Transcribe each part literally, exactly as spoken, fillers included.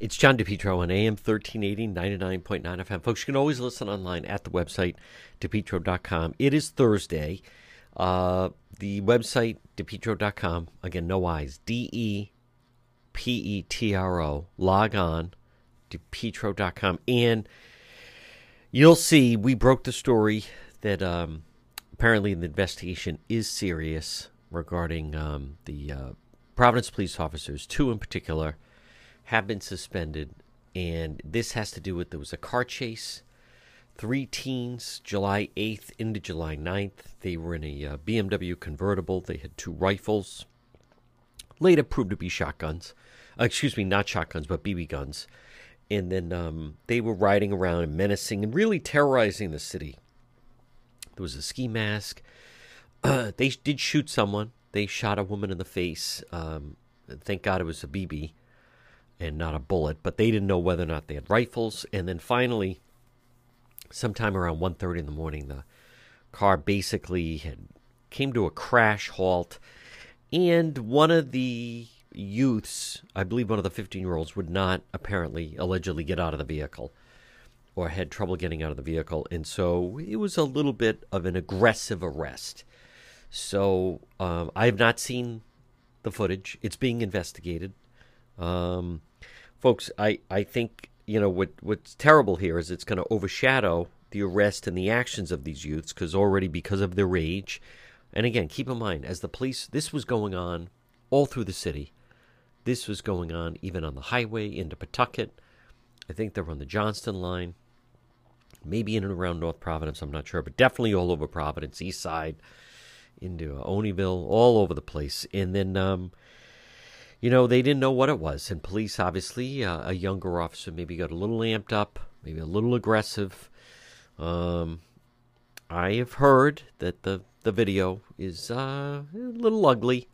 It's John DePietro on A M thirteen eighty, ninety-nine point nine F M. Folks, you can always listen online at the website, depetro dot com. It is Thursday. Uh, the website, depetro dot com, again, no I's, D E P E T R O. Log on, depetro dot com. And you'll see we broke the story that um, apparently the investigation is serious regarding um, the uh, Providence police officers, two in particular, have been suspended, and this has to do with there was a car chase, three teens, July eighth into July ninth. They were in a uh, B M W convertible. They had two rifles, later proved to be shotguns, uh, excuse me, not shotguns, but B B guns, and then um, they were riding around and menacing and really terrorizing the city. There was a ski mask. Uh, they did shoot someone. They shot a woman in the face. Um, thank God it was a B B and not a bullet, but they didn't know whether or not they had rifles. And then finally, sometime around one thirty in the morning, the car basically had came to a crash halt, and one of the youths, I believe one of the fifteen-year-olds, would not apparently, allegedly get out of the vehicle, or had trouble getting out of the vehicle, and so it was a little bit of an aggressive arrest. So um, I have not seen the footage. It's being investigated. Um, folks, I, I think, you know, what what's terrible here is it's going to overshadow the arrest and the actions of these youths, because already because of their age. And again, keep in mind, as the police, this was going on all through the city. This was going on even on the highway into Pawtucket. I think they were on the Johnston line, maybe in and around North Providence, I'm not sure, but definitely all over Providence, east side, into Olneyville, all over the place. And then, um... you know, they didn't know what it was. And police, obviously, uh, a younger officer maybe got a little amped up, maybe a little aggressive. Um, I have heard that the, the video is uh, a little ugly.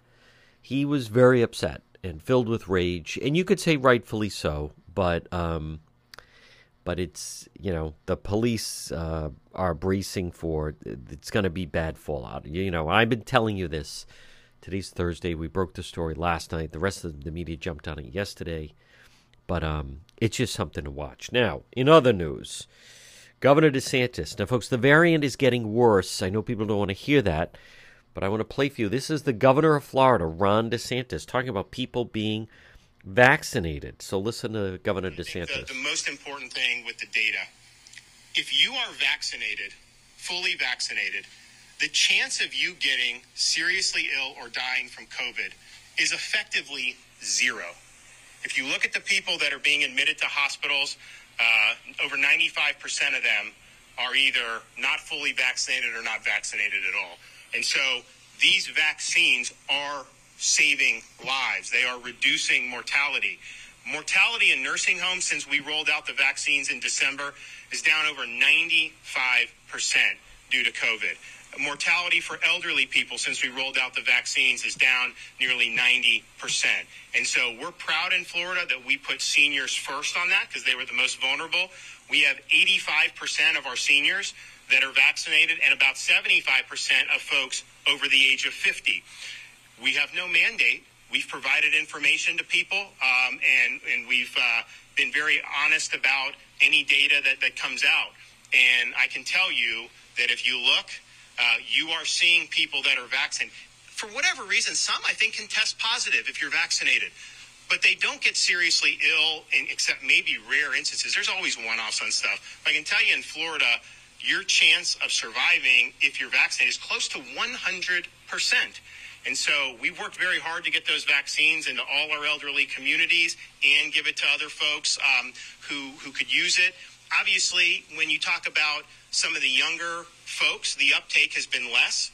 He was very upset and filled with rage. And you could say rightfully so, but um, but it's, you know, the police uh, are bracing for, it's going to be bad fallout. You know, I've been telling you this. Today's Thursday. We broke the story last night. The rest of the media jumped on it yesterday. But um, it's just something to watch. Now, in other news, Governor DeSantis. Now, folks, the variant is getting worse. I know people don't want to hear that, but I want to play for you. This is the governor of Florida, Ron DeSantis, talking about people being vaccinated. So listen to Governor DeSantis. The, the most important thing with the data, if you are vaccinated, fully vaccinated, the chance of you getting seriously ill or dying from COVID is effectively zero. If you look at the people that are being admitted to hospitals, uh, over ninety-five percent of them are either not fully vaccinated or not vaccinated at all. And so these vaccines are saving lives. They are reducing mortality. Mortality in nursing homes, since we rolled out the vaccines in December, is down over ninety-five percent due to COVID. Mortality for elderly people since we rolled out the vaccines is down nearly ninety percent. And so we're proud in Florida that we put seniors first on that because they were the most vulnerable. We have eighty-five percent of our seniors that are vaccinated and about seventy-five percent of folks over the age of fifty. We have no mandate. We've provided information to people um, and, and we've uh, been very honest about any data that, that comes out. And I can tell you that if you look, Uh, you are seeing people that are vaccinated. For whatever reason, some, I think, can test positive if you're vaccinated. But they don't get seriously ill, in, except maybe rare instances. There's always one-offs on stuff. But I can tell you in Florida, your chance of surviving if you're vaccinated is close to one hundred percent. And so we've worked very hard to get those vaccines into all our elderly communities and give it to other folks um, who, who could use it. Obviously, when you talk about some of the younger folks, the uptake has been less.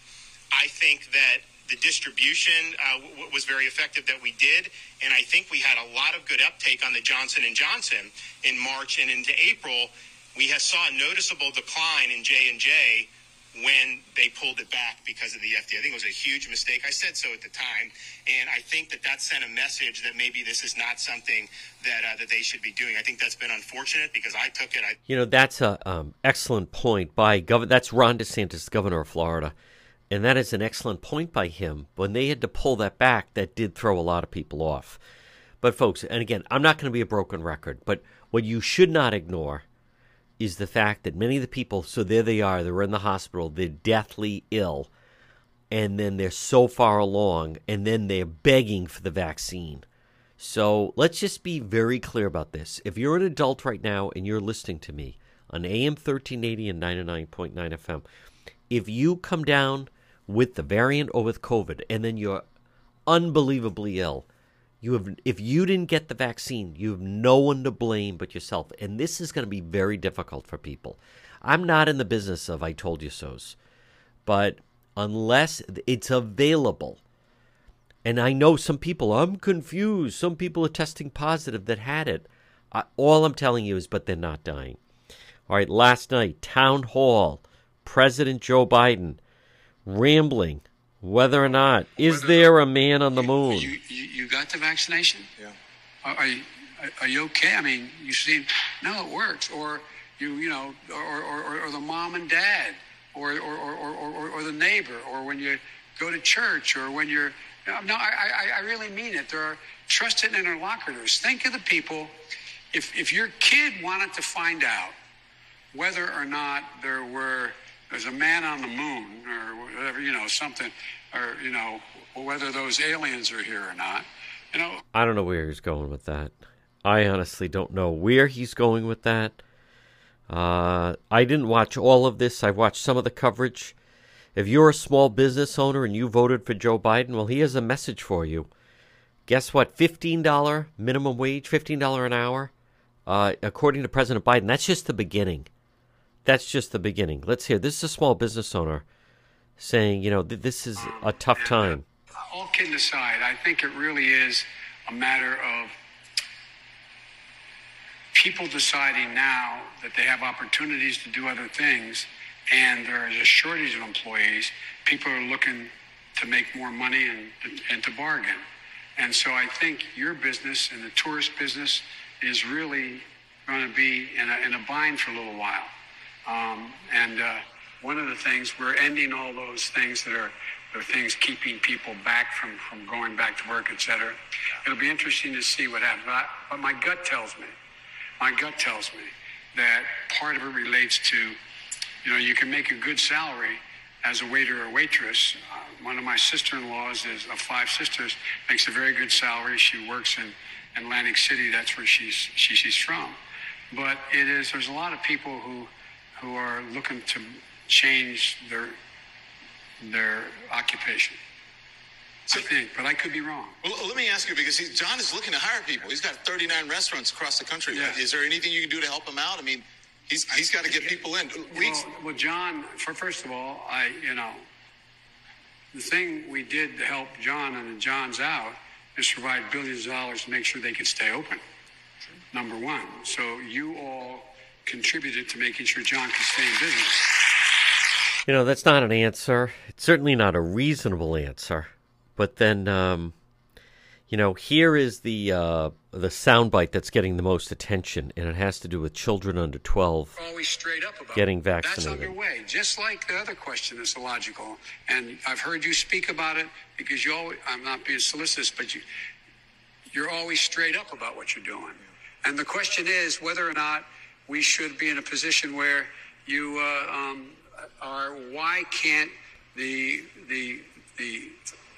I think that the distribution uh, w- was very effective that we did. And I think we had a lot of good uptake on the Johnson and Johnson in March and into April. We have saw a noticeable decline in J and J when they pulled it back because of the F D A. I think it was a huge mistake. I said so at the time. And I think that that sent a message that maybe this is not something that uh, that they should be doing. I think that's been unfortunate because I took it. I- you know, that's an um, excellent point by Governor. That's Ron DeSantis, governor of Florida. And that is an excellent point by him. When they had to pull that back, that did throw a lot of people off. But folks, and again, I'm not going to be a broken record, but what you should not ignore is the fact that many of the people, so there they are, they're in the hospital, they're deathly ill, and then they're so far along, and then they're begging for the vaccine. So let's just be very clear about this. If you're an adult right now and you're listening to me on A M thirteen eighty and ninety-nine point nine F M, if you come down with the variant or with COVID and then you're unbelievably ill, You have, if you didn't get the vaccine, you have no one to blame but yourself. And this is going to be very difficult for people. I'm not in the business of I told you so's, but unless it's available, and I know some people, I'm confused. Some people are testing positive that had it. I, all I'm telling you is, but they're not dying. All right, last night, town hall, President Joe Biden rambling. Whether or not, is Whether there a man on the you, moon? You, you, you got the vaccination? Yeah. Are, are, you, are you okay? I mean, you seem, no, it works. Or, you you know, or or, or the mom and dad, or or, or, or or the neighbor, or when you go to church, or when you're, no, no I, I, I really mean it. There are trusted interlocutors. Think of the people. If, if your kid wanted to find out whether or not there were, there's a man on the moon, or whatever, you know, something, or, you know, whether those aliens are here or not, you know. I don't know where he's going with that. I honestly don't know where he's going with that. Uh, I didn't watch all of this. I watched some of the coverage. If you're a small business owner and you voted for Joe Biden, well, here's a message for you. Guess what? fifteen dollars minimum wage, fifteen dollars an hour, uh, according to President Biden. That's just the beginning. That's just the beginning. Let's hear. This is a small business owner saying, you know, th- this is a tough um, time. Uh, all kidding aside, I think it really is a matter of people deciding now that they have opportunities to do other things, and there is a shortage of employees. People are looking to make more money and, and to bargain. And so I think your business and the tourist business is really going to be in a, in a bind for a little while. Um, and uh, one of the things, we're ending all those things that are, are things keeping people back from, from going back to work, et cetera. It'll be interesting to see what happens. I, but my gut tells me, my gut tells me that part of it relates to, you know, you can make a good salary as a waiter or waitress. Uh, one of my sister-in-laws is of five sisters, makes a very good salary. She works in Atlantic City. That's where she's she, she's from. But it is, there's a lot of people who, who are looking to change their their occupation. So, I think, but I could be wrong. Well, let me ask you, because he, John is looking to hire people. He's got thirty-nine restaurants across the country. Yeah. Is there anything you can do to help him out? I mean, he's he's got to get people in. We, well, well, John, for first of all, I you know, the thing we did to help John and the Johns out is provide billions of dollars to make sure they could stay open, number one. So you all contributed to making sure John could stay in business. You know, that's not an answer. It's certainly not a reasonable answer. But then, um, you know, here is the uh, the soundbite that's getting the most attention, and it has to do with children under twelve always straight up about getting vaccinated. That's underway, just like the other question is illogical. And I've heard you speak about it because you always, I'm not being solicitous, but you, you're always straight up about what you're doing. And the question is whether or not we should be in a position where you uh, um, are. Why can't the the the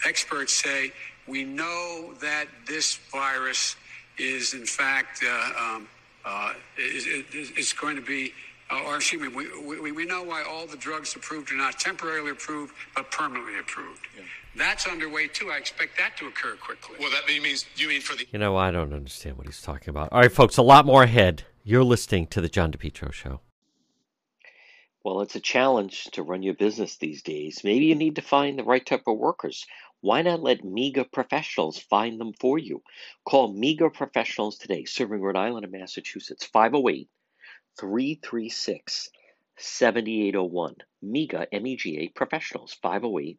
experts say we know that this virus is in fact uh, um, uh, is, is, is going to be uh, or excuse me, we, we, we know why all the drugs approved are not temporarily approved, but permanently approved. Yeah. That's underway, too. I expect that to occur quickly. Well, that means you mean for the... You know, I don't understand what he's talking about. All right, folks, a lot more ahead. You're listening to The John DePietro Show. Well, it's a challenge to run your business these days. Maybe you need to find the right type of workers. Why not let MEGA Professionals find them for you? Call MEGA Professionals today, serving Rhode Island and Massachusetts, five oh eight, three three six, seven eight oh one. MEGA, M E G A, Professionals, five oh eight,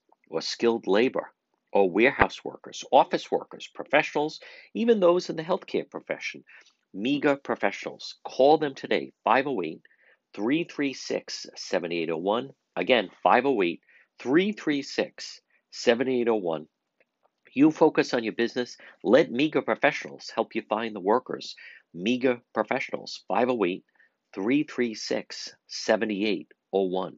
or skilled labor or warehouse workers, office workers, professionals, even those in the healthcare profession. MEGA Professionals. Call them today, five oh eight, three three six, seven eight oh one. Again, five oh eight, three three six, seven eight oh one. You focus on your business. Let MEGA Professionals help you find the workers. MEGA Professionals, five oh eight, three three six, seven eight oh one.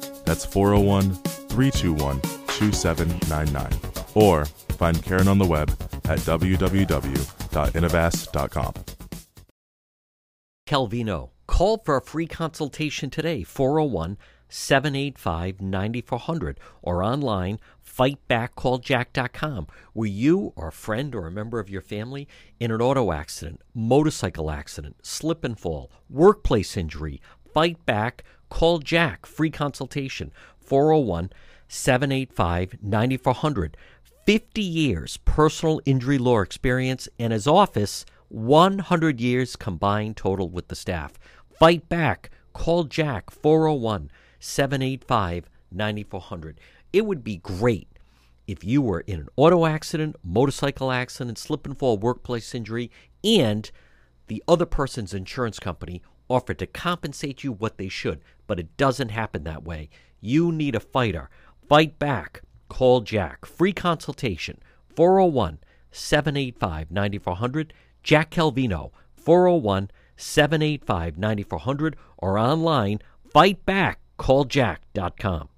That's four oh one, three two one, two seven nine nine. Or find Karen on the web at w w w dot innovas dot com. Calvino. Call for a free consultation today, four oh one, seven eight five, nine four hundred, or online, fight back call jack dot com. Were you or a friend or a member of your family in an auto accident, motorcycle accident, slip and fall, workplace injury? Fight back, call Jack. Free consultation, four oh one, seven eight five, nine four hundred. fifty years personal injury law experience, and his office, one hundred years combined total with the staff. Fight back, call Jack, four oh one, seven eight five, nine four hundred. It would be great if you were in an auto accident, motorcycle accident, slip and fall, workplace injury, and the other person's insurance company offered to compensate you what they should, but it doesn't happen that way. You need a fighter. Fight back. Call Jack. Free consultation, four oh one, seven eight five, nine four hundred. Jack Calvino, four oh one, seven eight five, nine four hundred, or online, fight back call jack dot com.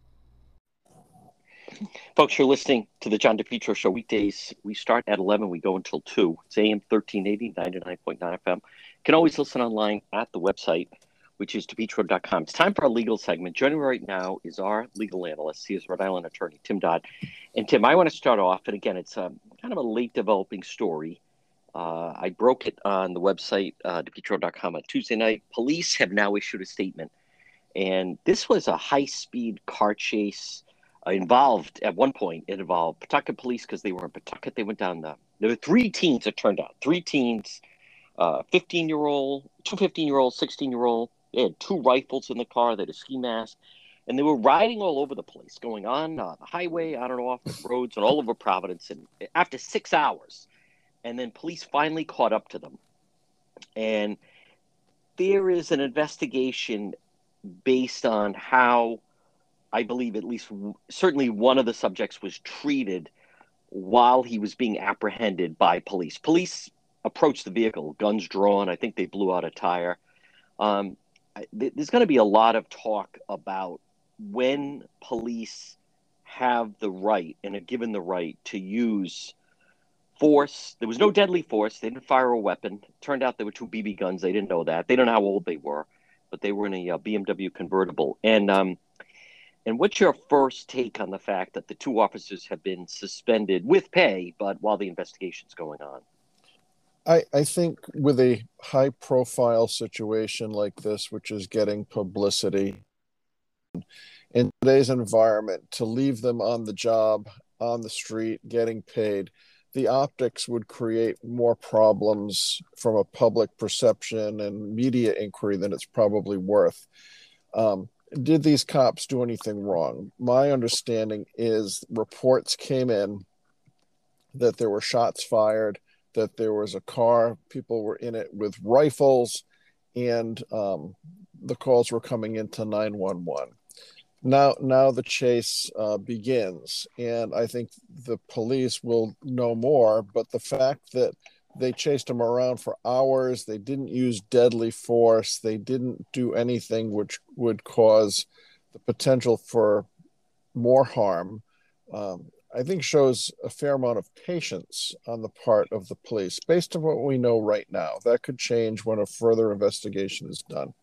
Folks, you're listening to The John DePietro Show weekdays. We start at eleven. We go until two. It's A M thirteen eighty, ninety-nine point nine F M. You can always listen online at the website, which is depetro dot com. It's time for our legal segment. Joining me right now is our legal analyst. He is Rhode Island attorney Tim Dodd. And Tim, I want to start off, and again, it's a, kind of a late-developing story. Uh, I broke it on the website, uh, depetro dot com, on Tuesday night. Police have now issued a statement. And this was a high-speed car chase uh, involved, at one point, it involved Pawtucket police because they were in Pawtucket. They went down the – there were three teens, it turned out. Three teens, uh, fifteen-year-old, two fifteen-year-olds, sixteen-year-old. They had two rifles in the car. They had a ski mask. And they were riding all over the place, going on uh, the highway, on and off the roads, and all over Providence. And after six hours, and then police finally caught up to them. And there is an investigation – based on how I believe at least w- certainly one of the subjects was treated while he was being apprehended by police. Police approached the vehicle, guns drawn. I think they blew out a tire. Um, I, th- there's going to be a lot of talk about when police have the right and are given the right to use force. There was no deadly force. They didn't fire a weapon. It turned out there were two B B guns. They didn't know that. They don't know how old they were. But they were in a uh, B M W convertible. And um, and what's your first take on the fact that the two officers have been suspended with pay, but while the investigation's going on? I, I think with a high profile situation like this, which is getting publicity in today's environment, to leave them on the job, on the street, getting paid, the optics would create more problems from a public perception and media inquiry than it's probably worth. Um, did these cops do anything wrong? My understanding is reports came in that there were shots fired, that there was a car, people were in it with rifles, and um, the calls were coming into nine one one. Now, now the chase uh, begins, and I think the police will know more, but the fact that they chased him around for hours, they didn't use deadly force, they didn't do anything which would cause the potential for more harm, um, I think shows a fair amount of patience on the part of the police, based on what we know right now. That could change when a further investigation is done.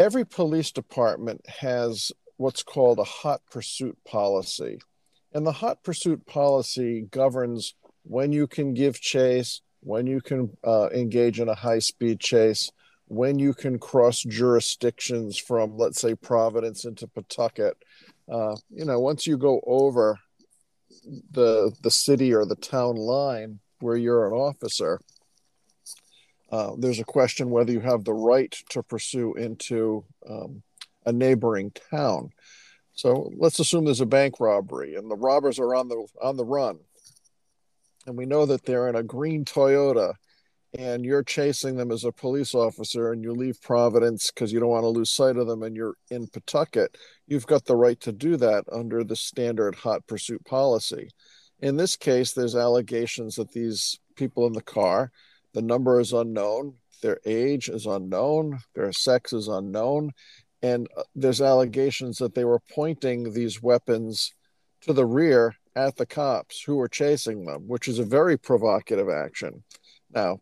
Every police department has what's called a hot pursuit policy. And the hot pursuit policy governs when you can give chase, when you can uh, engage in a high-speed chase, when you can cross jurisdictions from, let's say, Providence into Pawtucket. Uh, you know, once you go over the, the city or the town line where you're an officer, Uh, there's a question whether you have the right to pursue into um, a neighboring town. So let's assume there's a bank robbery and the robbers are on the on the run. And we know that they're in a green Toyota and you're chasing them as a police officer and you leave Providence because you don't want to lose sight of them and you're in Pawtucket. You've got the right to do that under the standard hot pursuit policy. In this case, there's allegations that these people in the car, the number is unknown, their age is unknown, their sex is unknown, and there's allegations that they were pointing these weapons to the rear at the cops who were chasing them, which is a very provocative action. Now,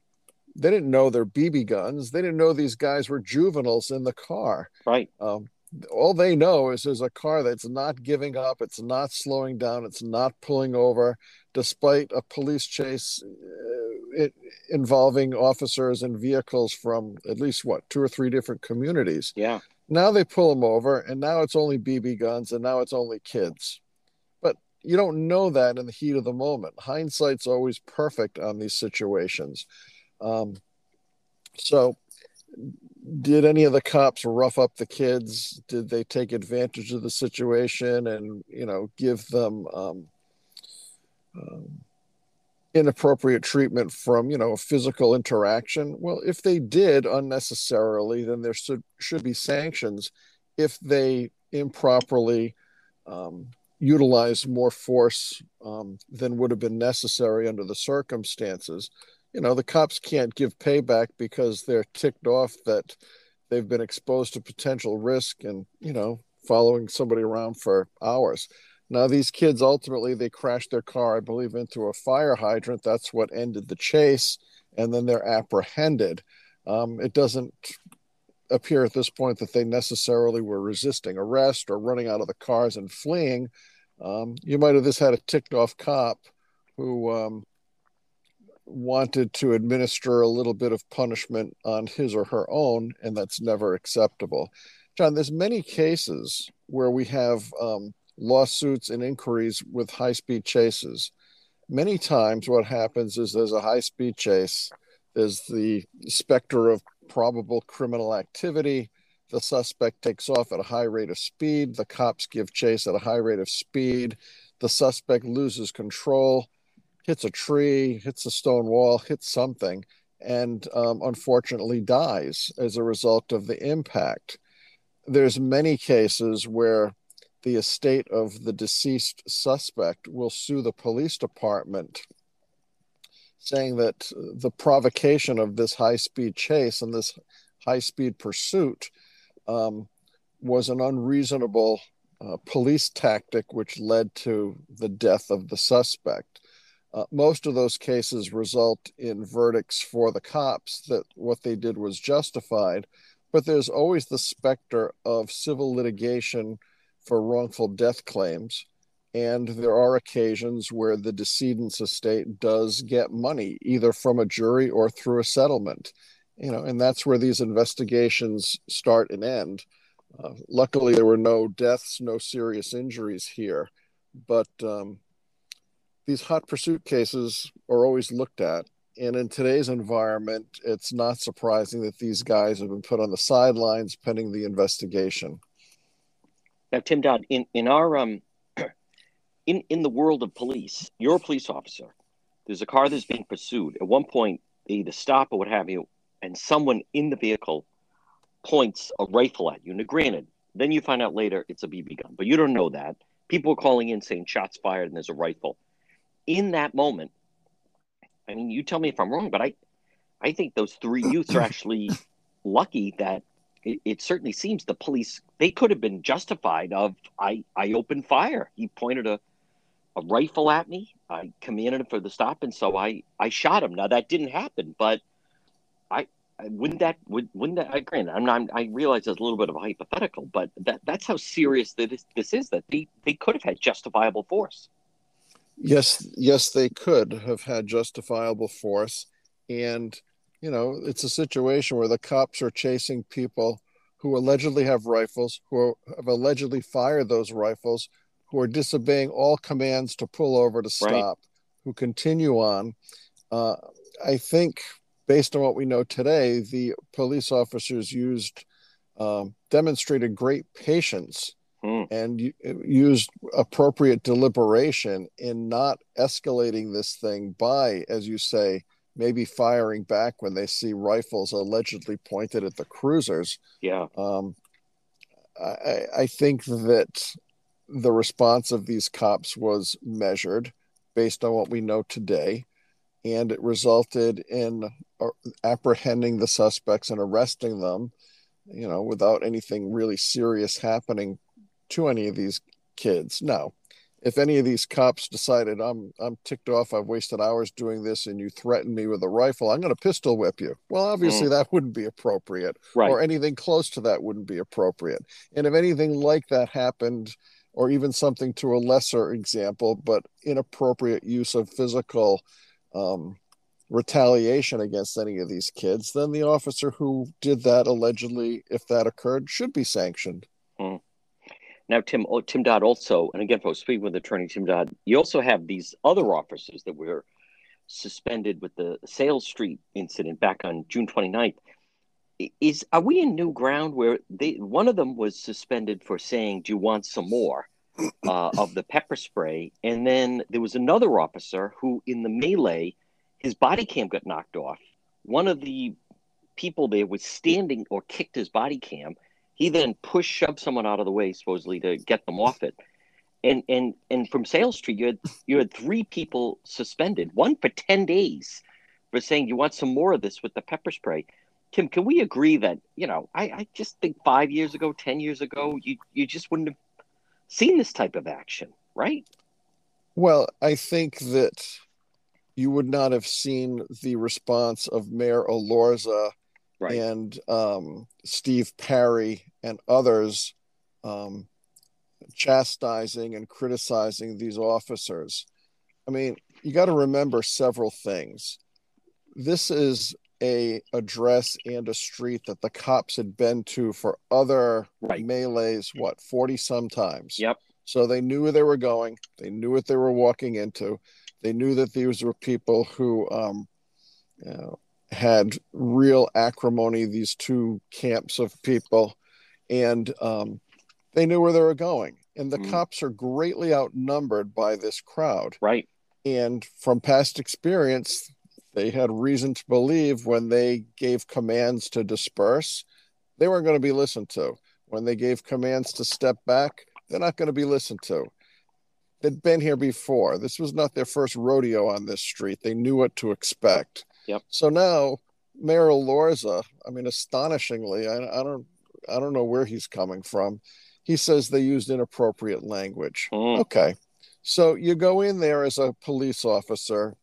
they didn't know their B B guns. They didn't know these guys were juveniles in the car. Right. Um, all they know is there's a car that's not giving up, it's not slowing down, it's not pulling over, despite a police chase uh, it, involving officers and vehicles from at least, what, two or three different communities. Yeah. Now they pull them over, and now it's only B B guns, and now it's only kids. But you don't know that in the heat of the moment. Hindsight's always perfect on these situations. Um, so... Did any of the cops rough up the kids? Did they take advantage of the situation and, you know, give them um, um, inappropriate treatment from, you know, physical interaction? Well, if they did unnecessarily, then there should, should be sanctions. If they improperly um, utilized more force um, than would have been necessary under the circumstances, you know, the cops can't give payback because they're ticked off that they've been exposed to potential risk and, you know, following somebody around for hours. Now, these kids, ultimately, they crashed their car, I believe, into a fire hydrant. That's what ended the chase. And then they're apprehended. Um, it doesn't appear at this point that they necessarily were resisting arrest or running out of the cars and fleeing. Um, you might have just had a ticked off cop who... Um, wanted to administer a little bit of punishment on his or her own, and that's never acceptable. John, there's many cases where we have um, lawsuits and inquiries with high-speed chases. Many times what happens is there's a high-speed chase, there's the specter of probable criminal activity, the suspect takes off at a high rate of speed, the cops give chase at a high rate of speed, the suspect loses control, hits a tree, hits a stone wall, hits something, and um, unfortunately dies as a result of the impact. There's many cases where the estate of the deceased suspect will sue the police department saying that the provocation of this high-speed chase and this high-speed pursuit um, was an unreasonable uh, police tactic which led to the death of the suspect. Uh, most of those cases result in verdicts for the cops that what they did was justified, but there's always the specter of civil litigation for wrongful death claims. And there are occasions where the decedent's estate does get money, either from a jury or through a settlement. You know, and that's where these investigations start and end. Uh, luckily, there were no deaths, no serious injuries here. But um, these hot pursuit cases are always looked at. And in today's environment, it's not surprising that these guys have been put on the sidelines pending the investigation. Now, Tim Dodd, in, in our... um. In in the world of police, you're a police officer. There's a car that's being pursued. At one point, they either stop or what have you, and someone in the vehicle points a rifle at you. Now, granted, then you find out later it's a B B gun, but you don't know that. People are calling in saying shots fired and there's a rifle. In that moment, I mean, you tell me if I'm wrong, but I, I think those three youths are actually lucky that it, it certainly seems the police, they could have been justified of, I, I opened fire. He pointed a a rifle at me. I commanded him for the stop, and so I, I shot him. Now that didn't happen, but I, I wouldn't that would wouldn't that I granted I'm not I realize it's a little bit of a hypothetical, but that that's how serious this this is that they, they could have had justifiable force. Yes, yes, they could have had justifiable force, and you know it's a situation where the cops are chasing people who allegedly have rifles, who have allegedly fired those rifles, who are disobeying all commands to pull over, to stop, right, who continue on. Uh, I think, based on what we know today, the police officers used, um, demonstrated great patience hmm. and u- used appropriate deliberation in not escalating this thing by, as you say, maybe firing back when they see rifles allegedly pointed at the cruisers. Yeah. Um, I, I think that the response of these cops was measured based on what we know today, and it resulted in apprehending the suspects and arresting them, you know, without anything really serious happening to any of these kids. Now, if any of these cops decided, I'm I'm ticked off, I've wasted hours doing this, and you threaten me with a rifle, I'm going to pistol whip you. Well, obviously mm. that wouldn't be appropriate, right, or anything close to that wouldn't be appropriate. And if anything like that happened, or even something to a lesser example, but inappropriate use of physical um, retaliation against any of these kids, then the officer who did that allegedly, if that occurred, should be sanctioned. Mm. Now, Tim, oh, Tim Dodd also, and again, folks, speaking with attorney Tim Dodd, you also have these other officers that were suspended with the Sales Street incident back on June twenty-ninth. Is, are we in new ground where they, one of them was suspended for saying, do you want some more uh, of the pepper spray? And then there was another officer who in the melee, his body cam got knocked off. One of the people there was standing or kicked his body cam. He then pushed, shoved someone out of the way, supposedly, to get them off it. And and and from Sales Street, you had you had three people suspended, one for ten days, for saying, you want some more of this with the pepper spray. Tim, can we agree that, you know, I, I just think five years ago, ten years ago, you, you just wouldn't have seen this type of action, right? Well, I think that you would not have seen the response of Mayor Elorza, right, and um, Steve Perry and others um, chastising and criticizing these officers. I mean, you got to remember several things. This is a address and a street that the cops had been to for other, right, melees, what, forty some times. Yep. So they knew where they were going. They knew what they were walking into. They knew that these were people who, um, you know, had real acrimony, these two camps of people, and um, they knew where they were going. And the mm. cops are greatly outnumbered by this crowd. Right. And from past experience, they had reason to believe when they gave commands to disperse, they weren't going to be listened to. When they gave commands to step back, they're not going to be listened to. They'd been here before. This was not their first rodeo on this street. They knew what to expect. Yep. So now Mayor Elorza, I mean, astonishingly, I, I don't, I don't know where he's coming from. He says they used inappropriate language. Mm. Okay. So you go in there as a police officer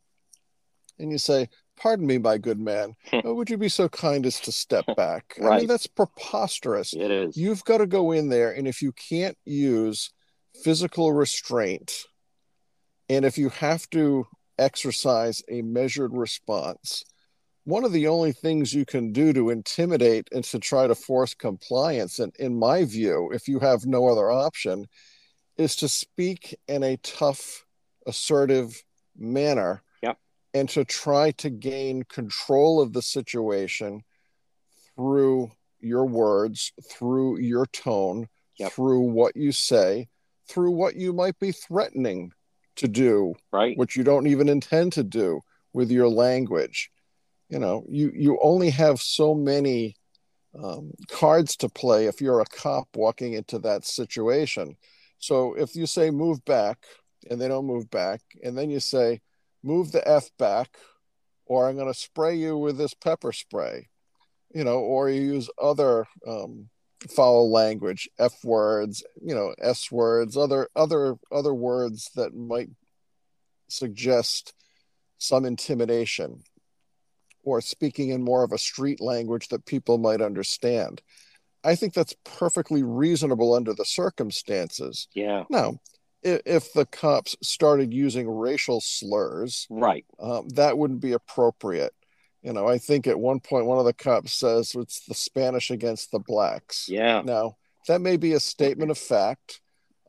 and you say, pardon me, my good man, oh, would you be so kind as to step back? Right. I mean, that's preposterous. It is. You've got to go in there. And if you can't use physical restraint, and if you have to exercise a measured response, one of the only things you can do to intimidate and to try to force compliance, and in my view, if you have no other option, is to speak in a tough, assertive manner, yep, and to try to gain control of the situation through your words, through your tone, yep, through what you say, through what you might be threatening to do, right, which you don't even intend to do with your language. You know, you, you only have so many um, cards to play if you're a cop walking into that situation. So if you say move back and they don't move back, and then you say move the F back, or I'm going to spray you with this pepper spray, you know, or you use other um, foul language, F words, you know, S words, other, other, other words that might suggest some intimidation, or speaking in more of a street language that people might understand. I think that's perfectly reasonable under the circumstances. Yeah. Now, if, if the cops started using racial slurs, right, um, that wouldn't be appropriate. You know, I think at one point, one of the cops says it's the Spanish against the blacks. Yeah. Now, that may be a statement of fact.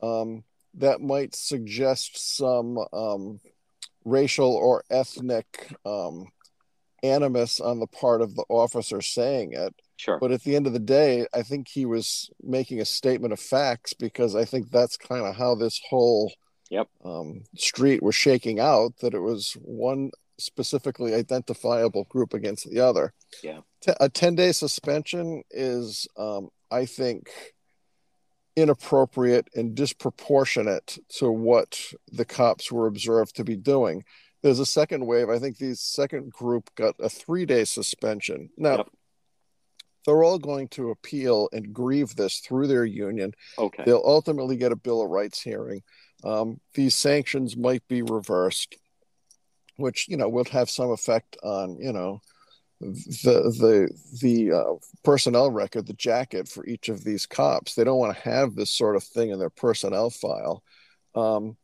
Um, that might suggest some um, racial or ethnic um, animus on the part of the officer saying it. Sure. But at the end of the day, I think he was making a statement of facts, because I think that's kind of how this whole yep. um, street was shaking out, that it was one specifically identifiable group against the other. Yeah. T- a ten-day suspension is, um, I think, inappropriate and disproportionate to what the cops were observed to be doing. There's a second wave. I think the second group got a three-day suspension. Now, yep. they're all going to appeal and grieve this through their union. Okay. They'll ultimately get a Bill of Rights hearing. Um, these sanctions might be reversed, which, you know, will have some effect on, you know, the, the, the uh, personnel record, the jacket for each of these cops. They don't want to have this sort of thing in their personnel file. Um,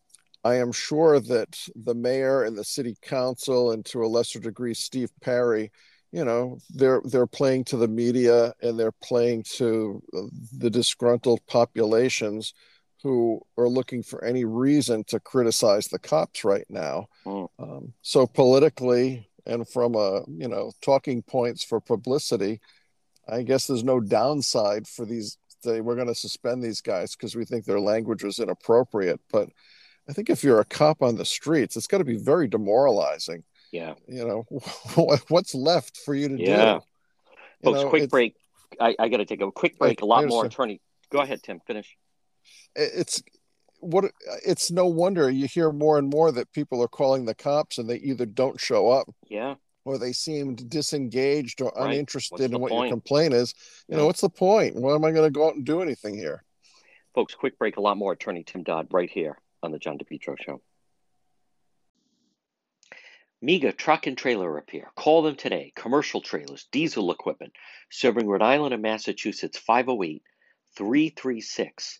I am sure that the mayor and the city council, and to a lesser degree, Steve Perry, you know, they're they're playing to the media, and they're playing to the disgruntled populations who are looking for any reason to criticize the cops right now. Mm. Um, so politically, and from a, you know, talking points for publicity, I guess there's no downside for these. They, we're going to suspend these guys because we think their language was inappropriate. But I think if you're a cop on the streets, it's got to be very demoralizing. Yeah. You know, what's left for you to yeah. do? You Folks, know, quick break. I, I got to take a quick break. I, a lot more attorney. Go ahead, Tim. Finish. It's what it's no wonder you hear more and more that people are calling the cops and they either don't show up. Yeah. Or they seemed disengaged or right. uninterested what's in what point? Your complaint is. You yeah. know, what's the point? Why am I going to go out and do anything here? Folks, quick break. A lot more attorney Tim Dodd right here on the John DePietro Show. MEGA Truck and Trailer Repair. Call them today. Commercial trailers, diesel equipment. Serving Rhode Island and Massachusetts, five oh eight, three three six,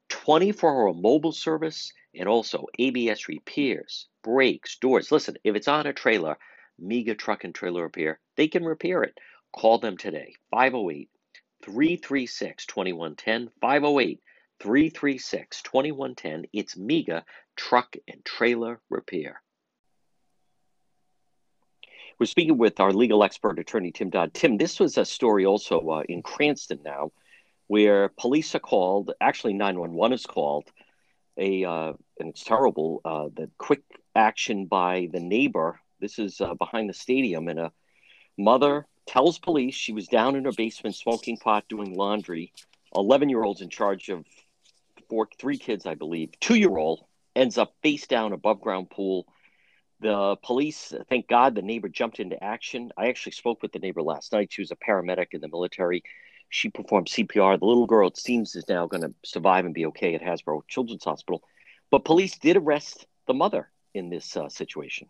twenty-four hour mobile service, and also A B S repairs, brakes, doors. Listen, if it's on a trailer, MEGA Truck and Trailer Repair, they can repair it. Call them today, five oh eight, three three six, two one one zero, five oh eight, three three six, two one one zero. It's MEGA Truck and Trailer Repair. We're speaking with our legal expert, attorney Tim Dodd. Tim, this was a story also uh, in Cranston now, where police are called. Actually, nine one one is called. A uh, and it's terrible. Uh, the quick action by the neighbor. This is uh, behind the stadium, and a mother tells police she was down in her basement smoking pot, doing laundry. eleven-year-old's in charge of four, three kids, I believe, two-year-old, ends up face down above ground pool. The police, thank God, the neighbor jumped into action. I actually spoke with the neighbor last night. She was a paramedic in the military. She performed C P R. The little girl, it seems, is now going to survive and be okay at Hasbro Children's Hospital. But police did arrest the mother in this uh, situation.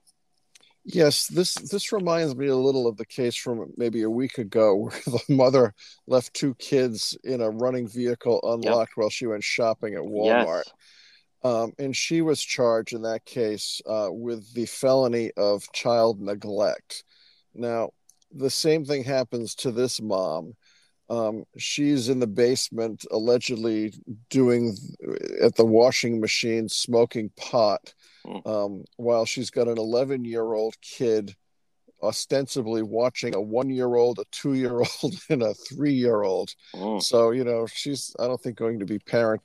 Yes, this this reminds me a little of the case from maybe a week ago where the mother left two kids in a running vehicle unlocked yep. while she went shopping at Walmart. Yes. Um, and she was charged in that case uh, with the felony of child neglect. Now, the same thing happens to this mom. Um, she's in the basement allegedly doing at the washing machine, smoking pot, um, while she's got an eleven-year-old kid ostensibly watching a one-year-old, a two-year-old, and a three-year-old. Oh. So, you know, she's, I don't think, going to be parent.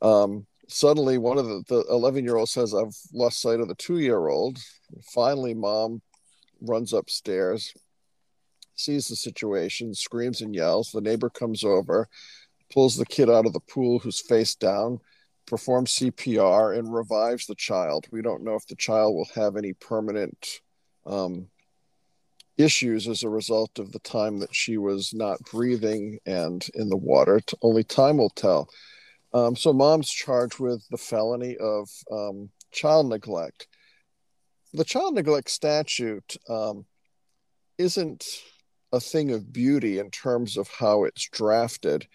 Um, suddenly, one of the, the eleven-year-old says, I've lost sight of the two-year-old. Finally, mom runs upstairs, sees the situation, screams and yells. The neighbor comes over, pulls the kid out of the pool who's face down, performs C P R, and revives the child. We don't know if the child will have any permanent um, issues as a result of the time that she was not breathing and in the water. Only time will tell. Um, so mom's charged with the felony of um, child neglect. The child neglect statute um, isn't a thing of beauty in terms of how it's drafted.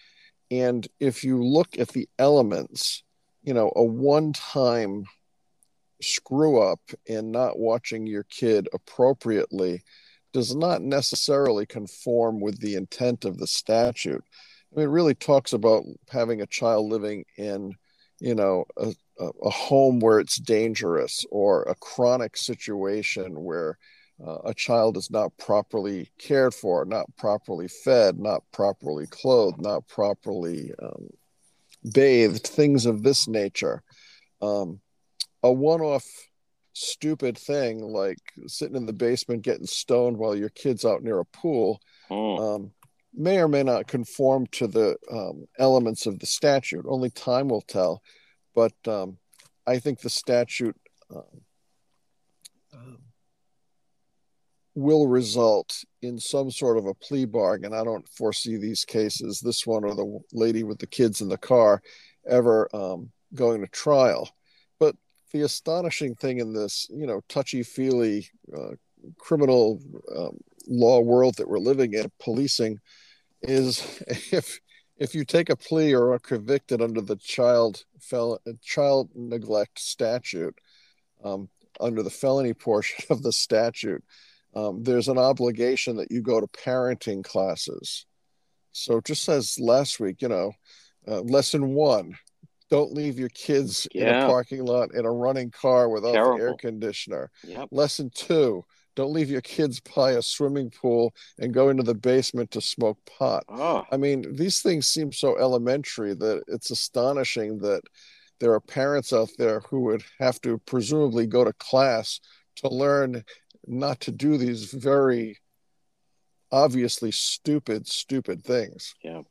And if you look at the elements, you know, a one-time screw up in not watching your kid appropriately does not necessarily conform with the intent of the statute. I mean, it really talks about having a child living in, you know, a, a home where it's dangerous, or a chronic situation where Uh, a child is not properly cared for, not properly fed, not properly clothed, not properly um, bathed, things of this nature. Um, a one-off stupid thing like sitting in the basement getting stoned while your kid's out near a pool oh. um, may or may not conform to the um, elements of the statute. Only time will tell. But um, I think the statute Uh, will result in some sort of a plea bargain. I don't foresee these cases, this one or the lady with the kids in the car, ever um, going to trial. But the astonishing thing in this, you know, touchy-feely uh, criminal um, law world that we're living in, policing, is if if you take a plea or are convicted under the child fel- child neglect statute, um, under the felony portion of the statute, Um, there's an obligation that you go to parenting classes. So just as last week, you know, uh, lesson one, don't leave your kids yeah. in a parking lot in a running car without an air conditioner. Yep. Lesson two, don't leave your kids by a swimming pool and go into the basement to smoke pot. Oh. I mean, these things seem so elementary that it's astonishing that there are parents out there who would have to presumably go to class to learn not to do these very obviously stupid, stupid things. Yeah.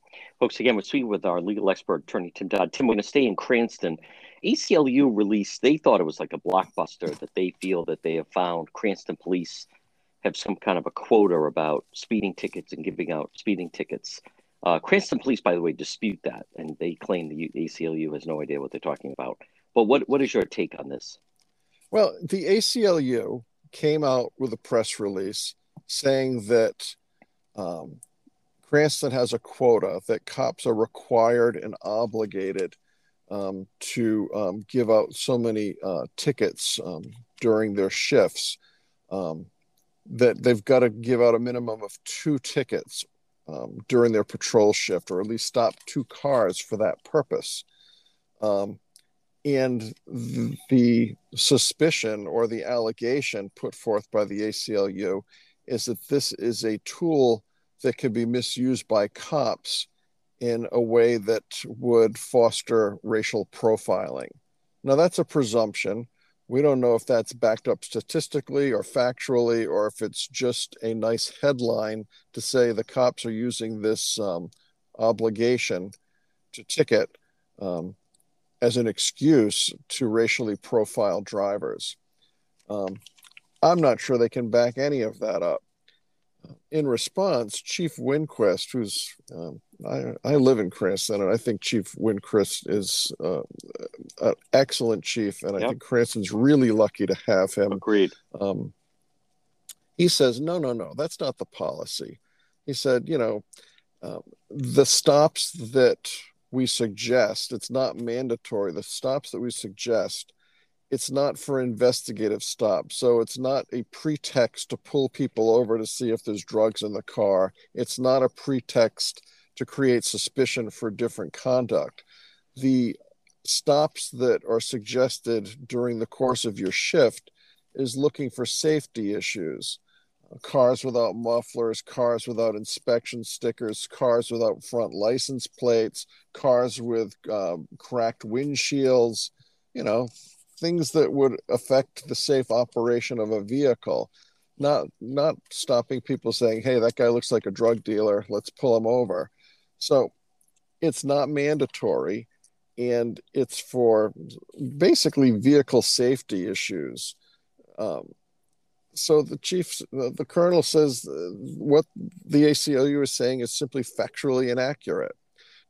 Folks, again, we're speaking with our legal expert, attorney Tim Dodd. Tim, we're going to stay in Cranston. A C L U released, they thought it was like a blockbuster that they feel that they have found. Cranston police have some kind of a quota about speeding tickets and giving out speeding tickets. Uh, Cranston police, by the way, dispute that, and they claim the A C L U has no idea what they're talking about. But what what is your take on this? Well, the A C L U came out with a press release saying that um, Cranston has a quota that cops are required and obligated um, to um, give out so many uh, tickets um, during their shifts um, that they've got to give out a minimum of two tickets um, during their patrol shift, or at least stop two cars for that purpose. Um, And the suspicion or the allegation put forth by the A C L U is that this is a tool that can be misused by cops in a way that would foster racial profiling. Now, that's a presumption. We don't know if that's backed up statistically or factually, or if it's just a nice headline to say the cops are using this um, obligation to ticket um, as an excuse to racially profile drivers. Um, I'm not sure they can back any of that up. In response, Chief Winquist, who's, um, I, I live in Cranston, and I think Chief Winquist is uh, an excellent chief, and I yep. think Cranston's really lucky to have him. Agreed. Um, he says, no, no, no, that's not the policy. He said, you know, uh, the stops that we suggest, it's not mandatory, the stops that we suggest, it's not for investigative stops. So it's not a pretext to pull people over to see if there's drugs in the car. It's not a pretext to create suspicion for different conduct. The stops that are suggested during the course of your shift is looking for safety issues. Cars without mufflers, cars without inspection stickers, cars without front license plates, cars with um, cracked windshields, you know, things that would affect the safe operation of a vehicle, not not stopping people saying, hey, that guy looks like a drug dealer, let's pull him over. So it's not mandatory, and it's for basically vehicle safety issues. Um, so the chief, the colonel says what the A C L U is saying is simply factually inaccurate.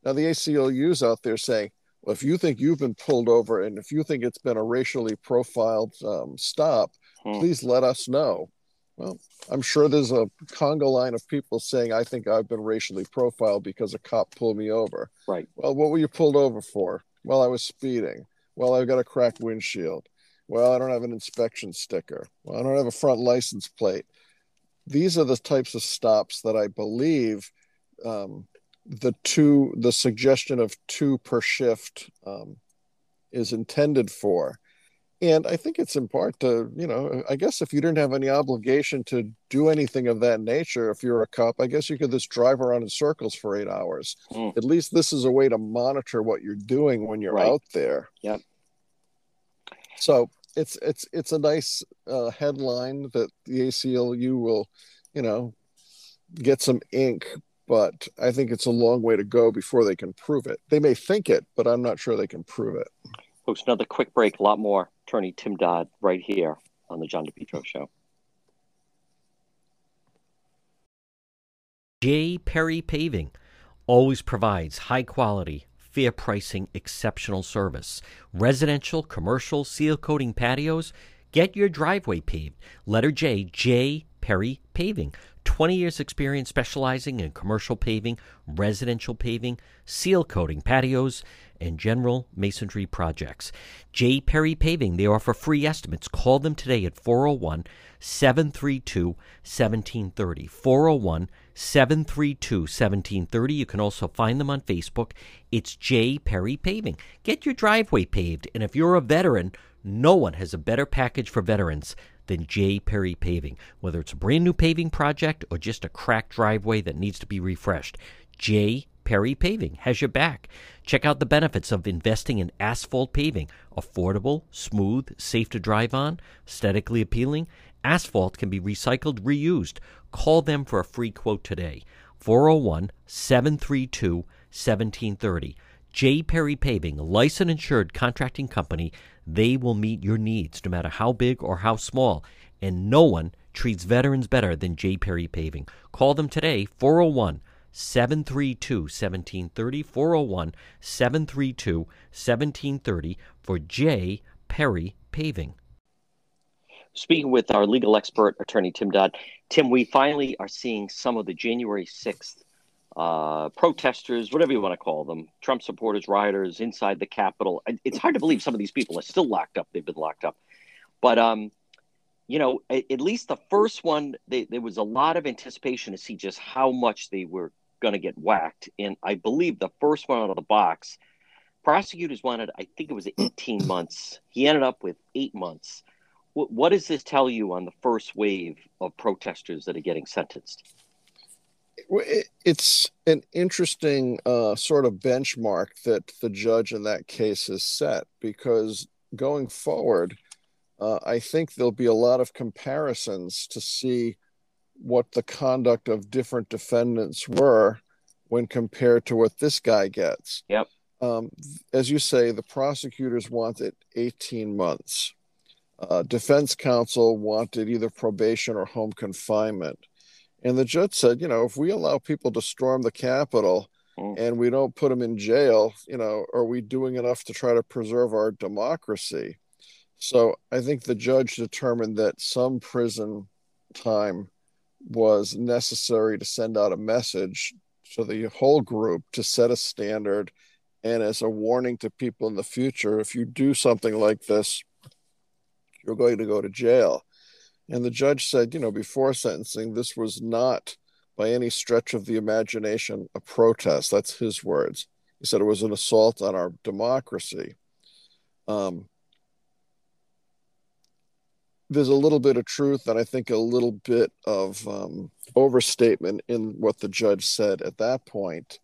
Now the A C L U's out there saying, well, if you think you've been pulled over and if you think it's been a racially profiled um, stop, hmm. please let us know. Well, I'm sure there's a Congo line of people saying, I think I've been racially profiled because a cop pulled me over. Right. Well, what were you pulled over for? Well, I was speeding. Well, I've got a cracked windshield. Well, I don't have an inspection sticker. Well, I don't have a front license plate. These are the types of stops that I believe um, the two, the suggestion of two per shift um, is intended for. And I think it's in part to, you know, I guess if you didn't have any obligation to do anything of that nature, if you're a cop, I guess you could just drive around in circles for eight hours. Mm. At least this is a way to monitor what you're doing when you're right. out there. Yep. So it's, it's, it's a nice uh, headline that the A C L U will, you know, get some ink, but I think it's a long way to go before they can prove it. They may think it, but I'm not sure they can prove it. Folks, another quick break. A lot more. Attorney Tim Dodd right here on The John DePietro Show. J. Perry Paving always provides high quality, fair pricing, exceptional service. Residential, commercial, seal coating patios. Get your driveway paved. Letter J, J. Perry Paving. twenty years experience specializing in commercial paving, residential paving, seal coating patios, and general masonry projects. J. Perry Paving, they offer free estimates. Call them today at four oh one, seven three two, one seven three oh. four oh one, seven three two, one seven three oh. You can also find them on Facebook. It's J. Perry Paving. Get your driveway paved, and if you're a veteran, no one has a better package for veterans than J. Perry Paving. Whether it's a brand new paving project or just a cracked driveway that needs to be refreshed, J. Perry Paving has your back. Check out the benefits of investing in asphalt paving. Affordable, smooth, safe to drive on, aesthetically appealing. Asphalt can be recycled, reused. Call them for a free quote today. four oh one, seven three two, one seven three oh. J. Perry Paving, a licensed insured contracting company. They will meet your needs no matter how big or how small. And no one treats veterans better than J. Perry Paving. Call them today, four oh one, seven three two, one seven three oh, four oh one, seven three two, one seven three oh for J. Perry Paving. Speaking with our legal expert, attorney Tim Dodd. Tim, we finally are seeing some of the January sixth Uh, protesters, whatever you want to call them, Trump supporters, rioters inside the Capitol. It's hard to believe some of these people are still locked up. They've been locked up. But, um, you know, at, at least the first one, they, there was a lot of anticipation to see just how much they were going to get whacked. And I believe the first one out of the box, prosecutors wanted, I think it was eighteen months. He ended up with eight months. W- what does this tell you on the first wave of protesters that are getting sentenced? It's an interesting uh, sort of benchmark that the judge in that case has set, because going forward, uh, I think there'll be a lot of comparisons to see what the conduct of different defendants were when compared to what this guy gets. Yep. Um, as you say, the prosecutors wanted eighteen months. Uh, defense counsel wanted either probation or home confinement. And the judge said, you know, if we allow people to storm the Capitol oh. and we don't put them in jail, you know, are we doing enough to try to preserve our democracy? So I think the judge determined that some prison time was necessary to send out a message to the whole group to set a standard. And as a warning to people in the future, if you do something like this, you're going to go to jail. And the judge said, you know, before sentencing, this was not by any stretch of the imagination a protest. That's his words. He said it was an assault on our democracy. Um, there's a little bit of truth and I think a little bit of um, overstatement in what the judge said at that point.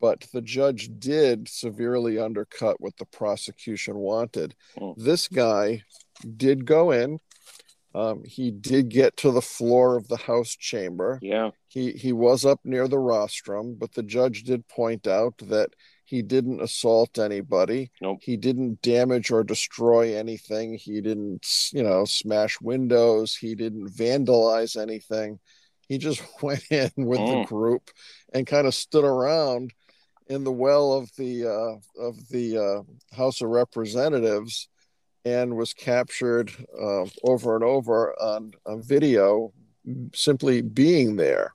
But the judge did severely undercut what the prosecution wanted. Oh. This guy did go in. Um, he did get to the floor of the House chamber. Yeah. He he was up near the rostrum, but the judge did point out that he didn't assault anybody. Nope. He didn't damage or destroy anything. He didn't, you know, smash windows. He didn't vandalize anything. He just went in with oh. the group and kind of stood around in the well of the uh, of the uh, House of Representatives, and was captured uh, over and over on, on video simply being there.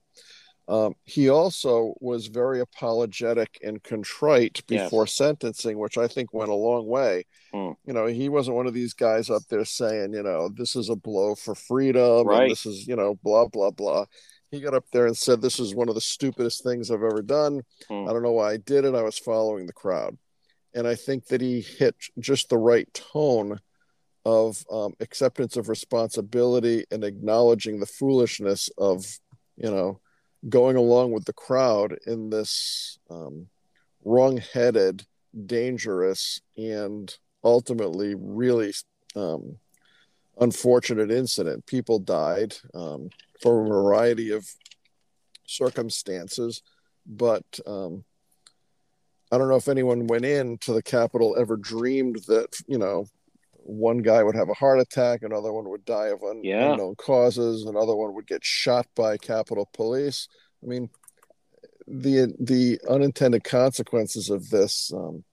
Um, he also was very apologetic and contrite before yes. sentencing, which I think went a long way. Mm. You know, he wasn't one of these guys up there saying, you know, this is a blow for freedom. Right. And this is, you know, blah, blah, blah. He got up there and said, this is one of the stupidest things I've ever done. Mm. I don't know why I did it. I was following the crowd. And I think that he hit just the right tone of um, acceptance of responsibility and acknowledging the foolishness of, you know, going along with the crowd in this um, wrong-headed, dangerous, and ultimately really um, unfortunate incident. People died um, for a variety of circumstances, but um, I don't know if anyone went in to the Capitol ever dreamed that, you know, one guy would have a heart attack, another one would die of un- yeah. unknown causes, another one would get shot by Capitol Police. I mean, the the unintended consequences of this um,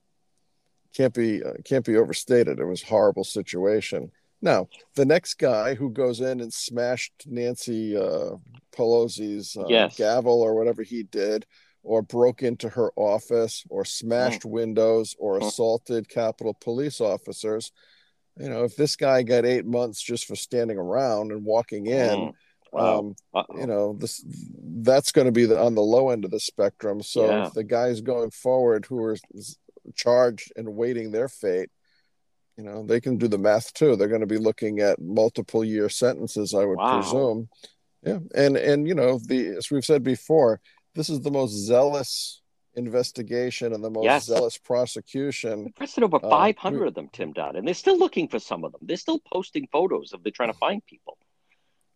can't be uh, can't be overstated. It was a horrible situation. Now, the next guy who goes in and smashed Nancy uh, Pelosi's uh, yes. gavel or whatever he did, or broke into her office, or smashed oh. windows, or oh. assaulted Capitol Police officers. You know, if this guy got eight months just for standing around and walking in, mm-hmm. wow. um, you know, this that's going to be the, on the low end of the spectrum. So yeah. if the guys going forward who are charged and waiting their fate, you know, they can do the math too. They're going to be looking at multiple year sentences, I would wow. presume. Yeah. And, and, you know, the, as we've said before, this is the most zealous investigation and the most yes. zealous prosecution. They arrested over five hundred um, of them, Tim Dodd, and they're still looking for some of them. They're still posting photos of they're trying to find people.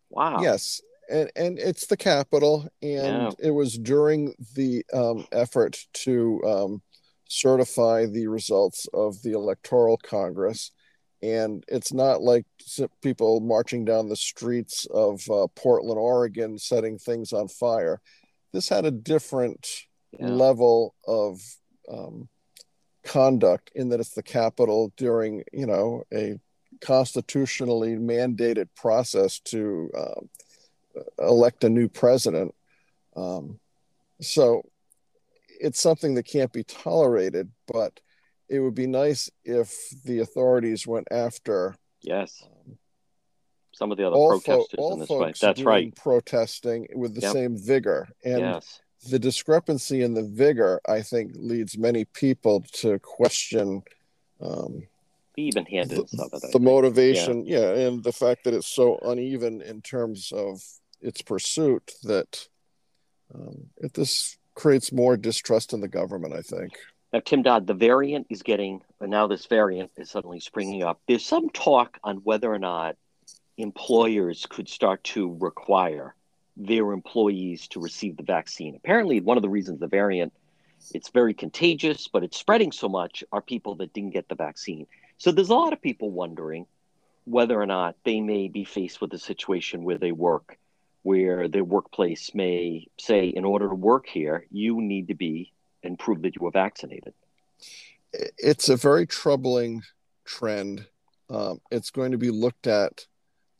Wow. Yes, and and it's the Capitol, and yeah. it was during the um, effort to um, certify the results of the Electoral Congress, and it's not like people marching down the streets of uh, Portland, Oregon, setting things on fire. This had a different Yeah. level of um, conduct in that it's the Capitol during, you know, a constitutionally mandated process to uh, elect a new president. Um, so it's something that can't be tolerated, but it would be nice if the authorities went after. Yes. Um, Some of the other all protesters fo- in this fight. That's right. Protesting with the yep. same vigor. And yes. the discrepancy in the vigor, I think, leads many people to question um, even-handed stuff. The, the motivation, yeah. yeah, and the fact that it's so uneven in terms of its pursuit that um, it, this creates more distrust in the government, I think. Now, Tim Dodd, the variant is getting, and now this variant is suddenly springing up. There's some talk on whether or not employers could start to require their employees to receive the vaccine. Apparently, one of the reasons the variant it's very contagious, but it's spreading so much, are people that didn't get the vaccine. So there's a lot of people wondering whether or not they may be faced with a situation where they work, where their workplace may say, in order to work here, you need to be and prove that you were vaccinated. It's a very troubling trend. Um, it's going to be looked at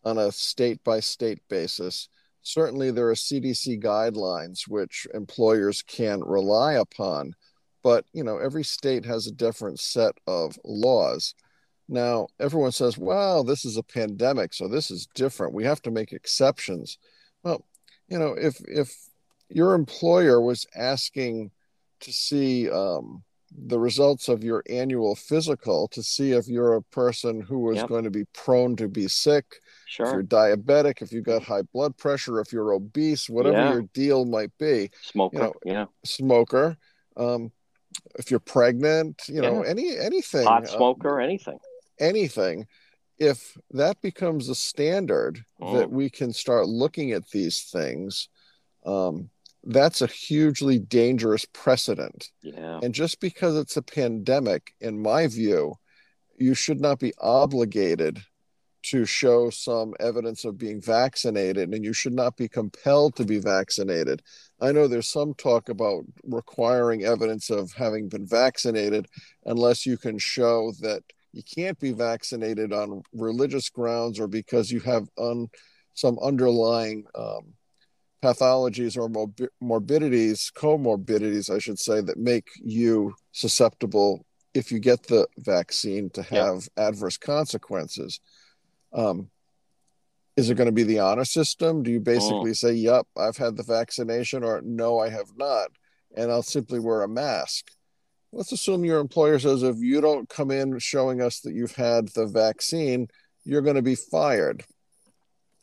on a state-by-state basis. Certainly, there are C D C guidelines which employers can rely upon, but you know, every state has a different set of laws. Now, everyone says, well, this is a pandemic, so this is different. We have to make exceptions. Well, you know, if if your employer was asking to see um, the results of your annual physical to see if you're a person who was yep. going to be prone to be sick, sure. if you're diabetic, if you've got high blood pressure, if you're obese, whatever yeah. your deal might be. Smoker, you know, yeah. Smoker, um, if you're pregnant, you yeah. know, any anything. Hot smoker, um, anything. Anything. If that becomes a standard oh. that we can start looking at these things, um, that's a hugely dangerous precedent. Yeah. And just because it's a pandemic, in my view, you should not be obligated to show some evidence of being vaccinated, and you should not be compelled to be vaccinated. I know there's some talk about requiring evidence of having been vaccinated unless you can show that you can't be vaccinated on religious grounds or because you have un, some underlying um, pathologies or morbi- morbidities, comorbidities, I should say, that make you susceptible, if you get the vaccine, to have yeah. adverse consequences. Um, is it going to be the honor system? Do you basically oh. say, yep, I've had the vaccination, or no, I have not, and I'll simply wear a mask? Let's assume your employer says, if you don't come in showing us that you've had the vaccine, you're going to be fired.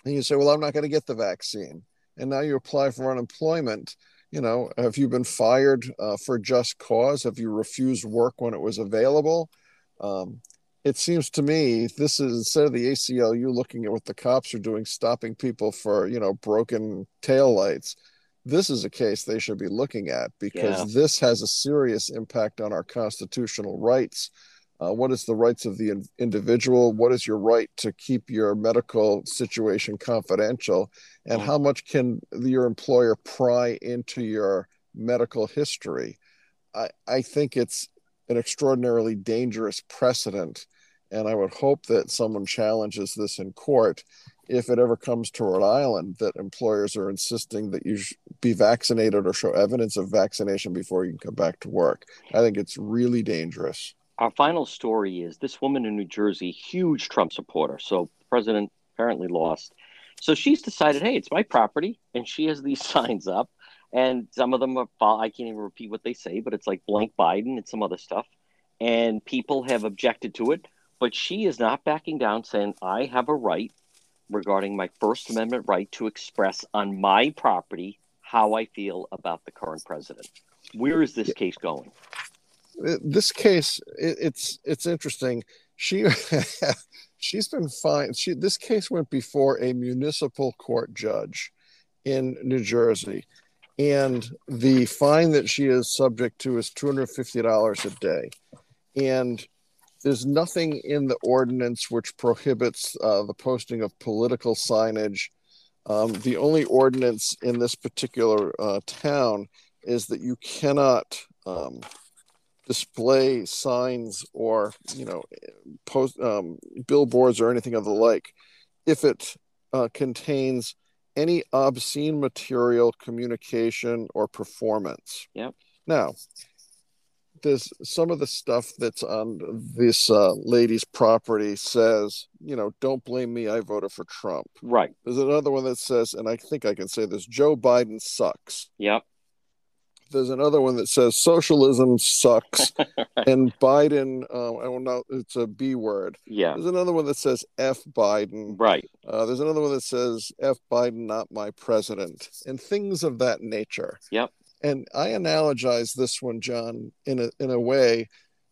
And you say, well, I'm not going to get the vaccine. And now you apply for unemployment. You know, have you been fired uh, for just cause? Have you refused work when it was available? Um, it seems to me this is, instead of the A C L U looking at what the cops are doing, stopping people for, you know, broken taillights, this is a case they should be looking at, because yeah. this has a serious impact on our constitutional rights. Uh, what is the rights of the in- individual? What is your right to keep your medical situation confidential? And how much can the, your employer pry into your medical history? I, I think it's an extraordinarily dangerous precedent, and I would hope that someone challenges this in court. If it ever comes to Rhode Island that employers are insisting that you sh- be vaccinated or show evidence of vaccination before you can come back to work, I think it's really dangerous. Our final story is this woman in New Jersey, huge Trump supporter. So the president apparently lost. So she's decided, hey, it's my property. And she has these signs up. And some of them are, I can't even repeat what they say, but it's like blank Biden and some other stuff. And people have objected to it. But she is not backing down, saying, I have a right regarding my First Amendment right to express on my property how I feel about the current president. Where is this case going? This case, it, it's it's interesting. She she's been fined. She this case went before a municipal court judge in New Jersey, and the fine that she is subject to is two hundred fifty dollars a day, and there's nothing in the ordinance which prohibits uh, the posting of political signage. Um, the only ordinance in this particular uh, town is that you cannot um, display signs or, you know, post um, billboards or anything of the like if it uh, contains any obscene material, communication, or performance. Yep. Now, there's some of the stuff that's on this uh, lady's property says, you know, don't blame me, I voted for Trump. Right. There's another one that says, and I think I can say this, Joe Biden sucks. Yep. There's another one that says socialism sucks. And Biden, uh, I don't know, it's a B word. Yeah. There's another one that says F Biden. Right. Uh, there's another one that says F Biden, not my president, and things of that nature. Yep. And I analogize this one, John, in a in a way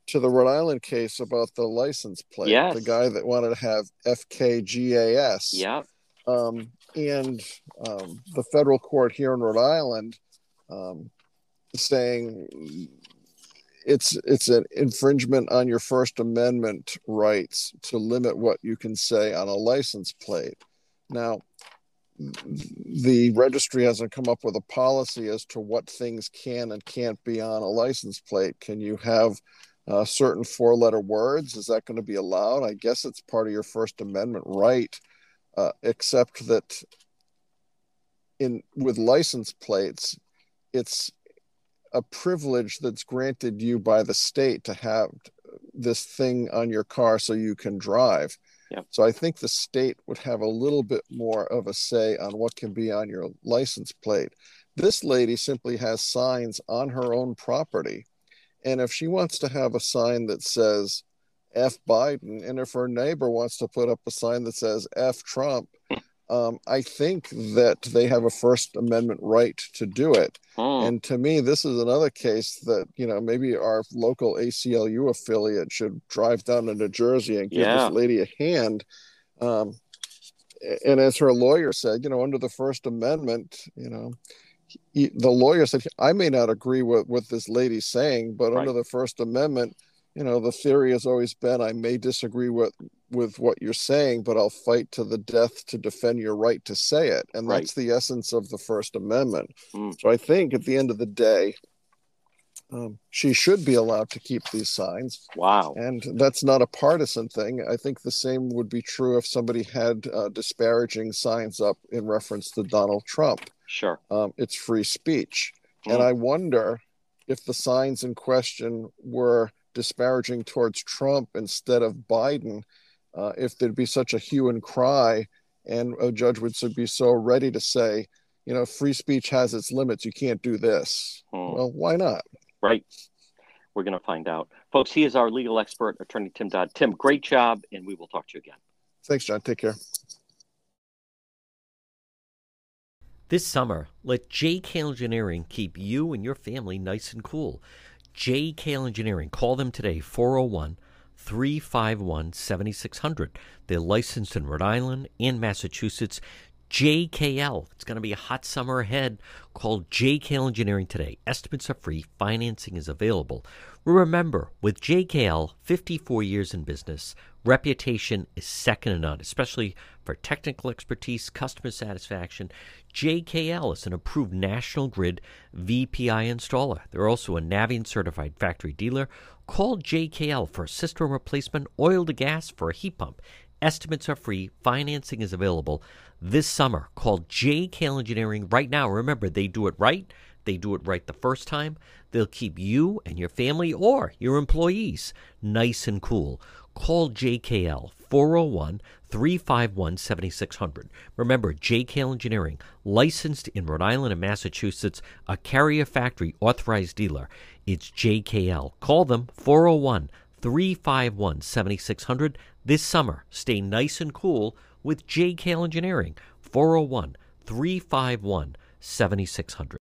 to the Rhode Island case about the license plate. Yes. The guy that wanted to have F K G A S. Yeah. Um, and um, the federal court here in Rhode Island um, saying it's it's an infringement on your First Amendment rights to limit what you can say on a license plate. Now, the registry hasn't come up with a policy as to what things can and can't be on a license plate. Can you have uh, certain four-letter words? Is that going to be allowed? I guess it's part of your First Amendment right, uh, except that in with license plates, it's a privilege that's granted you by the state to have this thing on your car so you can drive. Yep. So I think the state would have a little bit more of a say on what can be on your license plate. This lady simply has signs on her own property. And if she wants to have a sign that says F Biden, and if her neighbor wants to put up a sign that says F Trump, um, I think that they have a First Amendment right to do it. Oh. And to me, this is another case that, you know, maybe our local A C L U affiliate should drive down to New Jersey and give yeah. this lady a hand. Um, and as her lawyer said, you know, under the First Amendment, you know, he, the lawyer said, I may not agree with what this lady's saying, but right. under the First Amendment, you know, the theory has always been, I may disagree with, with what you're saying, but I'll fight to the death to defend your right to say it. And right. that's the essence of the First Amendment. Mm. So I think at the end of the day, um, she should be allowed to keep these signs. Wow. And that's not a partisan thing. I think the same would be true if somebody had uh, disparaging signs up in reference to Donald Trump. Sure. Um, it's free speech. Mm. And I wonder if the signs in question were disparaging towards Trump instead of Biden, uh, if there'd be such a hue and cry, and a judge would be so ready to say, you know, free speech has its limits. You can't do this. Hmm. Well, why not? Right. We're going to find out. Folks, he is our legal expert, attorney Tim Dodd. Tim, great job, and we will talk to you again. Thanks, John. Take care. This summer, let J K L Engineering keep you and your family nice and cool. J K L Engineering. Call them today, four oh one, three five one, seven six zero zero. They're licensed in Rhode Island and Massachusetts. J K L. It's going to be a hot summer ahead. Call J K L Engineering today. Estimates are free. Financing is available. Remember, with J K L, fifty-four years in business, reputation is second to none, especially for technical expertise, customer satisfaction. J K L is an approved National Grid V P I installer. They're also a Navient certified factory dealer. Call J K L for a system replacement, oil to gas, for a heat pump. Estimates are free. Financing is available this summer. Call J K L Engineering right now. Remember, they do it right. They do it right the first time. They'll keep you and your family or your employees nice and cool. Call J K L, four oh one, three five one, seven six zero zero. Remember, J K L Engineering, licensed in Rhode Island and Massachusetts, a Carrier Factory authorized dealer. It's J K L. Call them, four oh one, three five one, seven six zero zero. This summer, stay nice and cool with J K L Engineering, four oh one, three five one, seven six zero zero.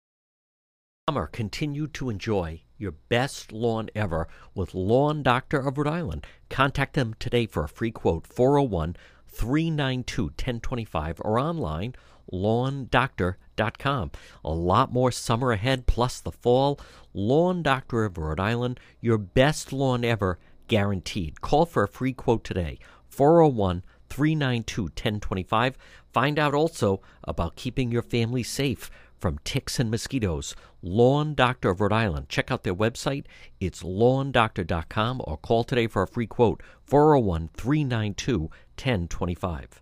Summer, continue to enjoy your best lawn ever with Lawn Doctor of Rhode Island. Contact them today for a free quote, four oh one, three nine two, one oh two five, or online, lawn doctor dot com. A lot more summer ahead, plus the fall. Lawn Doctor of Rhode Island, your best lawn ever, guaranteed. Call for a free quote today, four oh one, three nine two, one oh two five. Find out also about keeping your family safe from ticks and mosquitoes. Lawn Doctor of Rhode Island. Check out their website. It's lawn doctor dot com, or call today for a free quote, four oh one, three nine two, one oh two five.